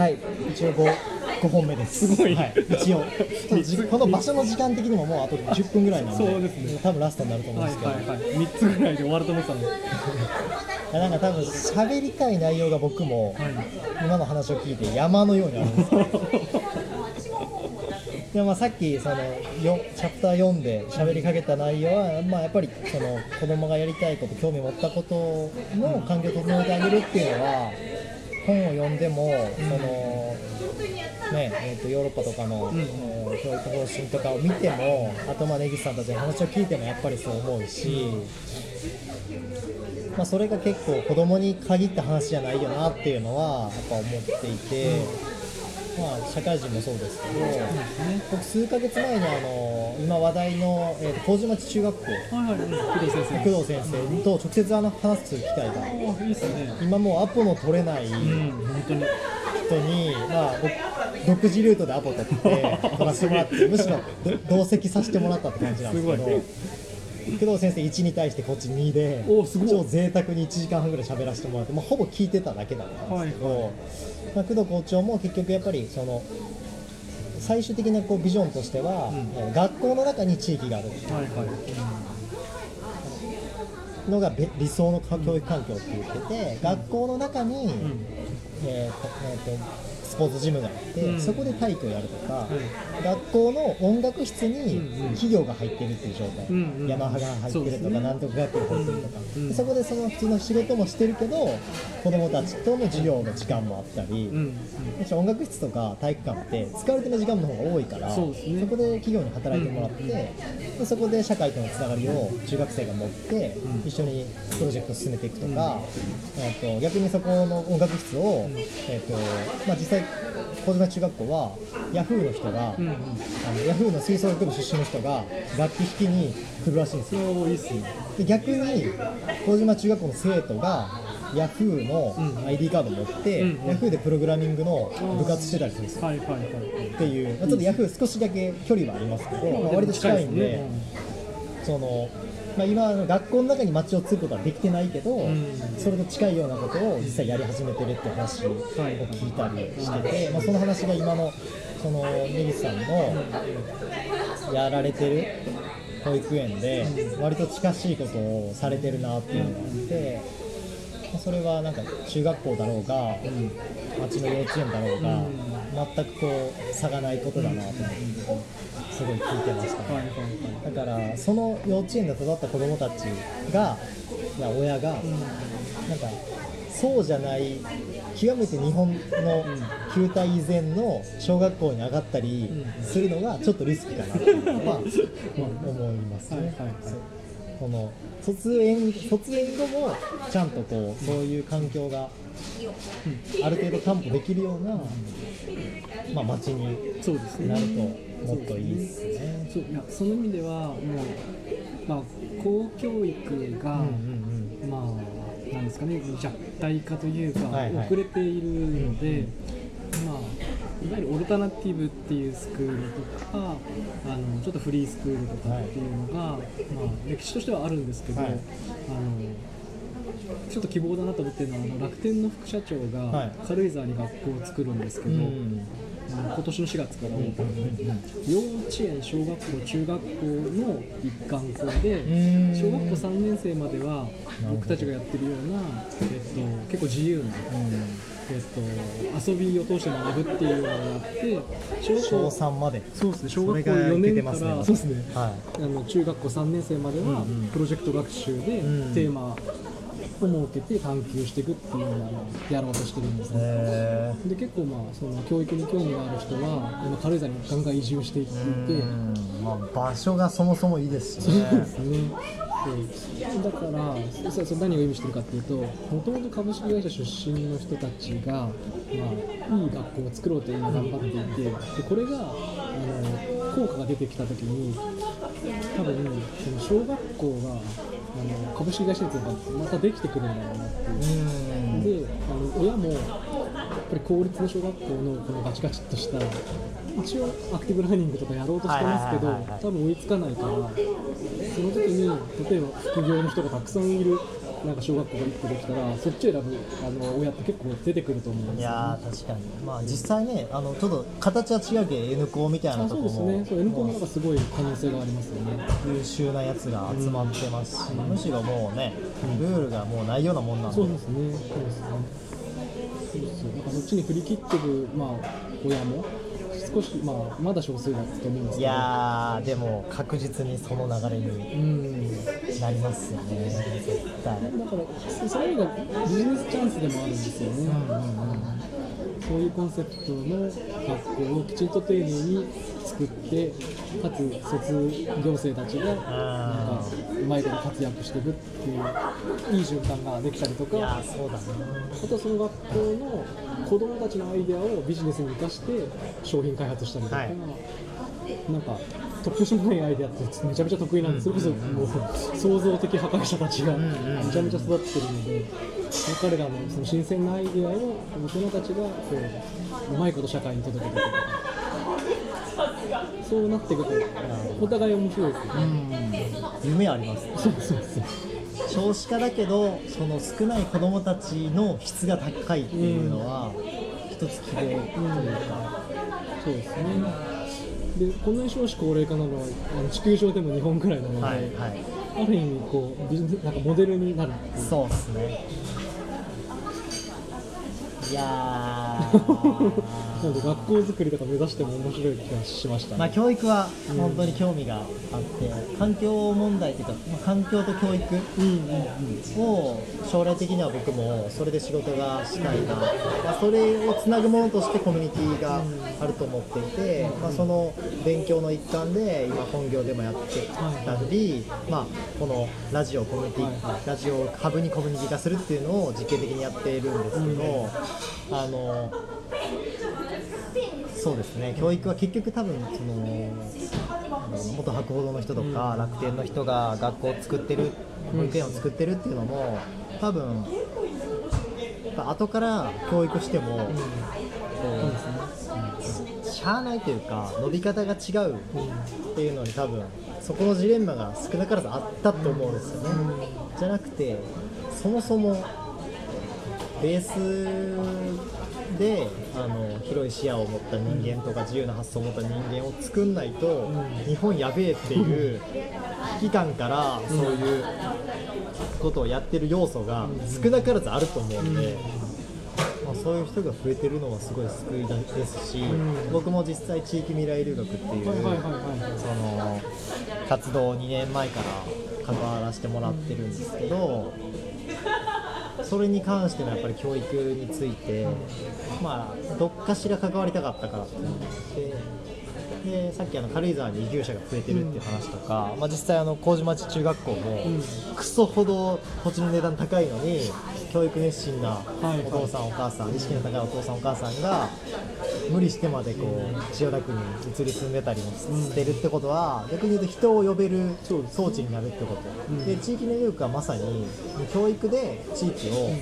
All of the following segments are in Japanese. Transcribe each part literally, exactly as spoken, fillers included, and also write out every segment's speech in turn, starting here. はい、一応ごほんめです。すごい、はい、一応この場所の時間的にももうあとじゅっぷんぐらいなの で, そうです、ね、多分ラストになると思うんですけど、はいはいはい、みっつぐらいで終わると思ったんでなんか多分喋りたい内容が僕も今の話を聞いて山のようにあるんですけどでまあ、さっきそのチャプターよんで喋りかけた内容は、まあ、やっぱりその子供がやりたいこと興味持ったことの環境を整えてあげるっていうのは本を読んでもその、ねえー、とヨーロッパとかの、うん、教育方針とかを見てもあとまあ根岸さんたちの話を聞いてもやっぱりそう思うし、まあ、それが結構子供に限った話じゃないよなっていうのはやっぱ思っていて、うんまあ、社会人もそうですけど、僕数ヶ月前にあの今話題の、えー、と麹町中学校、はいはい、工藤先生と直接あの話す機会が、うん、いいっすね、今もうアポの取れない人に、うんまあ、独自ルートでアポ取って取らせてもらってむしろ同席させてもらったって感じなんですけど工藤先生いちに対してこっちにで超贅沢にいちじかんはんぐらい喋らせてもらって、まあ、ほぼ聞いてただけだったんですけど、はいはいまあ、工藤校長も結局やっぱりその最終的なこうビジョンとしては、うん、学校の中に地域があるっていう、はいはい、のが理想の教育環境って言ってて、うん、学校の中に、うんえーとえーとスポーツジムがあって、うん、そこで体育をやるとか、うん、学校の音楽室に企業が入ってるっていう状態、うんうん、ヤマハが入ってるとか、なんとか学校が入ってるとか、うんうん、そこでその普通の仕事もしてるけど子どもたちとの授業の時間もあったり、うんうん、音楽室とか体育館って疲れてる時間の方が多いから、 そうですね、そこで企業に働いてもらって、うんうん、でそこで社会とのつながりを中学生が持って、うん、一緒にプロジェクトを進めていくとか、うんえー、と逆にそこの音楽室を、うんえーとまあ、実際小島中学校はヤフーの人が、うんうん、あのヤフーの吹奏楽部出身の人が楽器弾きに来るらしいんですよ。いいっすね。で逆に小島中学校の生徒がヤフーの アイディー カード持って、うんうん、ヤフーでプログラミングの部活してたりするんですよ、はいはいはい、っていう、まあ、ちょっとヤフー少しだけ距離はありますけど、まあ、割と近いんで、ねうん、そのまあ、今学校の中に街を作ることはできてないけど、うん、それと近いようなことを実際やり始めてるって話を聞いたりしてて、まあ、その話が今のその根岸さんのやられてる保育園で割と近しいことをされてるなっていうのがあって、まあ、それはなんか中学校だろうが、うん、町の幼稚園だろうが、うん、全くこう差がないことだなと思って、うん、すごい聞いてましたね、はいはいはい。だからその幼稚園で育った子どもたちが親がなんかそうじゃない極めて日本の旧態以前の小学校に上がったりするのがちょっとリスキーかなというのは思いますね。この卒園、卒園後もちゃんとこうそういう環境がある程度担保できるような、まあ、町になるともっといいですね。そう、いや、その意味ではもう、まあ、公教育が、うんうんうん、まあなんですかね、弱体化というか、はいはい、遅れているので、うんうんまあ、いわゆるオルタナティブっていうスクールとかあのちょっとフリースクールとかっていうのが、はいまあ、歴史としてはあるんですけど、はい、あのちょっと希望だなと思ってるのは楽天の副社長が軽井沢に学校を作るんですけど、はいうん今年のしがつからオープンで、幼稚園、小学校、中学校の一貫校で、小学校さんねんせいまでは僕たちがやってるような、えっと、結構自由な、えっと、遊びを通して学ぶっていうのがあって、小学校さんまで、そうですね、小学校よねんから、そうですね、はい、あの中学校さんねんせいまではプロジェクト学習でテーマを設けて探求していくっていうのをやろうとしてるんですね。で結構まあその教育に興味がある人は今軽井沢にガンガン移住していっていて、うん、まあ、場所がそもそもいいですしね。そうですね。だからそれ何を意味してるかっていうと、もともと株式会社出身の人たちが、まあ、いい学校を作ろうと今頑張っていて、でこれがあの効果が出てきた時に多分その小学校があの株式会社っていうのがまたできてくるんだろうなっていう。で、あの親もやっぱり公立の小学校のこのガチガチっとした一応アクティブラーニングとかやろうとしてますけど、はいはいはいはい、多分追いつかないから、その時に例えば副業の人がたくさんいるなんか小学校がいっこできたらそっち選ぶあの親って結構出てくると思うんですよ、ね、いや確かに、まあ、実際ねあのちょっと形は違うけど N 校みたいなところも、ね、N 校の方がすごい可能性がありますよね。優秀なやつが集まってますし、うん、むしろもうねルールがもうないようなもんなんで、うん、そうですねそうですねそうですよ。なんかそっちに振り切ってる、まあ、親も少し、まあ、まだ少数だと思いますけど、いやでも確実にその流れになりますよね、うん、絶対。だからそういうのがビジネスチャンスでもあるんですよね、うんうん、そういうコンセプトの学校をきちんと丁寧に作って、かつ卒業生たちがなんかうまいこと活躍していくっていういい循環ができたりとか、いやそうだ、ね、あとその学校の子どもたちのアイデアをビジネスに生かして商品開発したりとか、はい、なんか特殊なアイデアってめちゃめちゃ得意なんです。それこそもう創造的破壊者たちがめちゃめちゃ育ってるので、彼らのその新鮮なアイデアを大人たちがこううまいこと社会に届けていくとか、そうなっていくとお互い面白いですよね。夢ありますね。そうそうそう。少子化だけどその少ない子どもたちの質が高いっていうのは一つ希望というか、うん、そうですね。でこんなに少子高齢化なのはあの地球上でも日本くらいなので、はいはい、ある意味こうなんかモデルになるっていう。そうですね。いやなので学校作りとか目指しても面白い気がしました、ね。まあ、教育は本当に興味があって、うん、環境問題というか、まあ、環境と教育を将来的には僕もそれで仕事がしたいな、まあ、それをつなぐものとしてコミュニティがあると思っていて、まあ、その勉強の一環で今本業でもやってたり、まあ、このラジオコミュニティ、ラジオハブにコミュニティ化するっていうのを実験的にやっているんですけど、うんあのそうですね、教育は結局多分その元博報堂の人とか楽天の人が学校を作ってる、保育園を作ってるっていうのも多分やっぱ後から教育しても、うんこうですねうん、しゃあないというか伸び方が違うっていうのに多分そこのジレンマが少なからずあったと思うんですよね、うん、じゃなくてそもそもベースであの広い視野を持った人間とか自由な発想を持った人間を作んないと、うん、日本やべえっていう危機感からそういうことをやってる要素が少なからずあると思うんで、うんまあ、そういう人が増えてるのはすごい救いですし、うん、僕も実際地域未来留学っていうその活動をにねんまえから関わらせてもらってるんですけど、それに関してのやっぱり教育について、まあ、どっかしら関わりたかったからって思って、でさっきあの軽井沢に移住者が増えてるっていう話とか、うんまあ、実際あの麹町中学校もクソほど土地の値段高いのに教育熱心なお父さんお母さん、意識の高いお父さんお母さんが無理してまでこう千代田区に移り住んでたりもしてるってことは、逆に言うと人を呼べる装置になるってこと、うん、で地域の力はまさに教育で地域を、うん、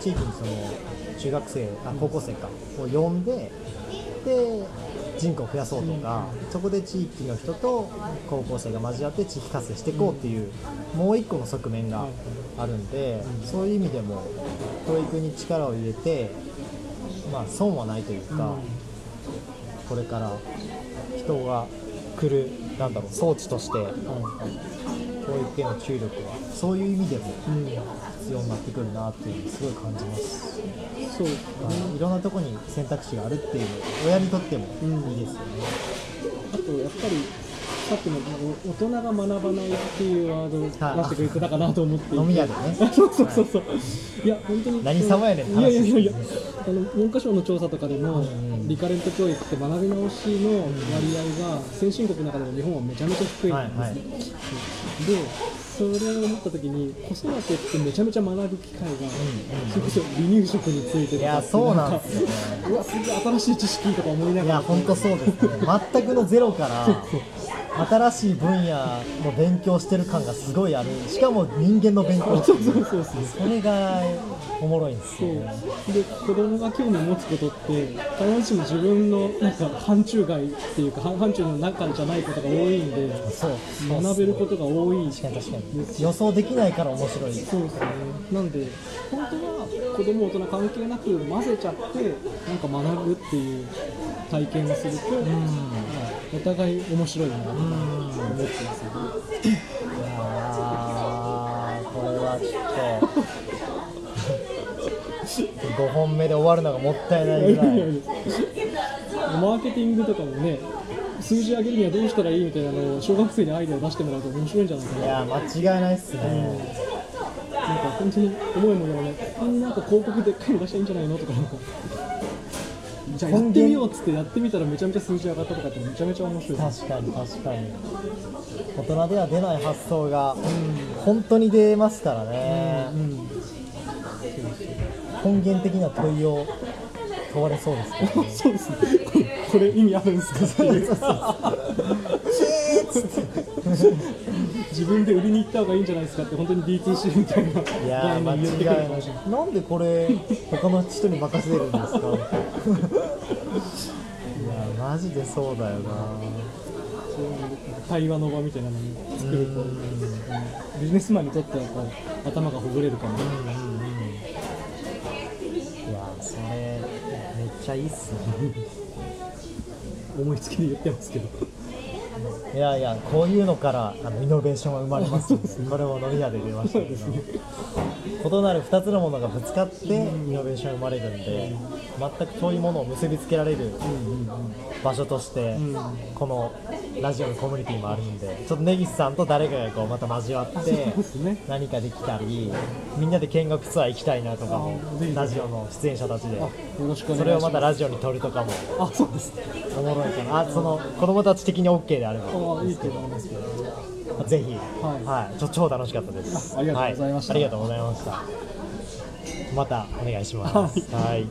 地域にその中学生あ高校生かを呼んで、で人口を増やそうとか、うん、そこで地域の人と高校生が交わって地域活性していこうっていう、うん、もう一個の側面があるんで、うん、そういう意味でも教育に力を入れて、まあ、損はないというか、うん、これから人が来るなんだろう装置として、うん、教育への注力はそういう意味でも必要になってくるなっていうのをすごい感じます、うんそうね、いろんなところに選択肢があるっていう親にとってもいいですよね、うん、あとやっぱりさっきの大人が学ばないっていうワードを出してくれてたかなと思っていて、飲み屋でねそうそうそうそう、はい、いや本当に何様やねんって話ですね。いやいやいやあの文科省の調査とかでも、うん、リカレント教育って学び直しの割合が先進国の中でも日本はめちゃめちゃ低いんです、はいはい、でそれを思った時に子育てってめちゃめちゃ離れる機会が、うんうん、それこそ離乳食についてとか、いやそうなんですよねうわすごい新しい知識とか思いながら、いや本当そうですね全くのゼロから新しい分野の勉強してる感がすごいある。しかも人間の勉強そうそうそうそう、それがおもろいんですよね。そうで、子供が興味を持つことって必ずしも自分のなんか範疇外っていうか範疇の中じゃないことが多いんで、そうそう学べることが多い。確かに確かに予想できないから面白い。そうですね。なんで本当は子供大人関係なく混ぜちゃってなんか学ぶっていう体験をすると、うんお互い面白いなと思ってます。いやこれはちょっとごほんめで終わるのがもったいないぐらいマーケティングとかもね、数字上げるにはどうしたらいいみたいなのを小学生にアイデアを出してもらうと面白いんじゃないかな。いや間違いないっすね、うん、なんか本当に重いものがね、なんか広告でっかいの出したらいいんじゃないのとか、なんかじゃあやってみようっつってやってみたらめちゃめちゃ数字上がったとかってめちゃめちゃ面白い。確かに確かに大人では出ない発想が、うん、本当に出ますからね、うんうん、根源的な問いを問われそうですね。そうですね。これ意味あるんですか？自分で売りに行った方がいいんじゃないですかって本当に ディーティーシー みたいな。いや間違いない。なんでこれ他の人に任せるんですか？いやマジでそうだよな。対話の場みたいなのに作るとビジネスマンにとってはこう頭がほぐれるかも。それめっちゃいいっすね思いつきで言ってますけどいやいやこういうのからあのイノベーションは生まれますね。これもノリ屋で出ましたけど、ね、異なるふたつのものがぶつかってイノベーション生まれるんで、全く遠いものを結びつけられる場所としてこのラジオのコミュニティもあるんで、ちょっと根岸さんと誰かがこうまた交わって何かできたり、みんなで見学ツアー行きたいなとかもラジオの出演者たちでそれをまたラジオに撮るとかもおもろいかな。あその子供たち的に OK であればいいと思いますけど、ぜひ、はいはい、ちょ超楽しかったです。ありがとうございました、はい、ありがとうございました。またお願いします、はいはい。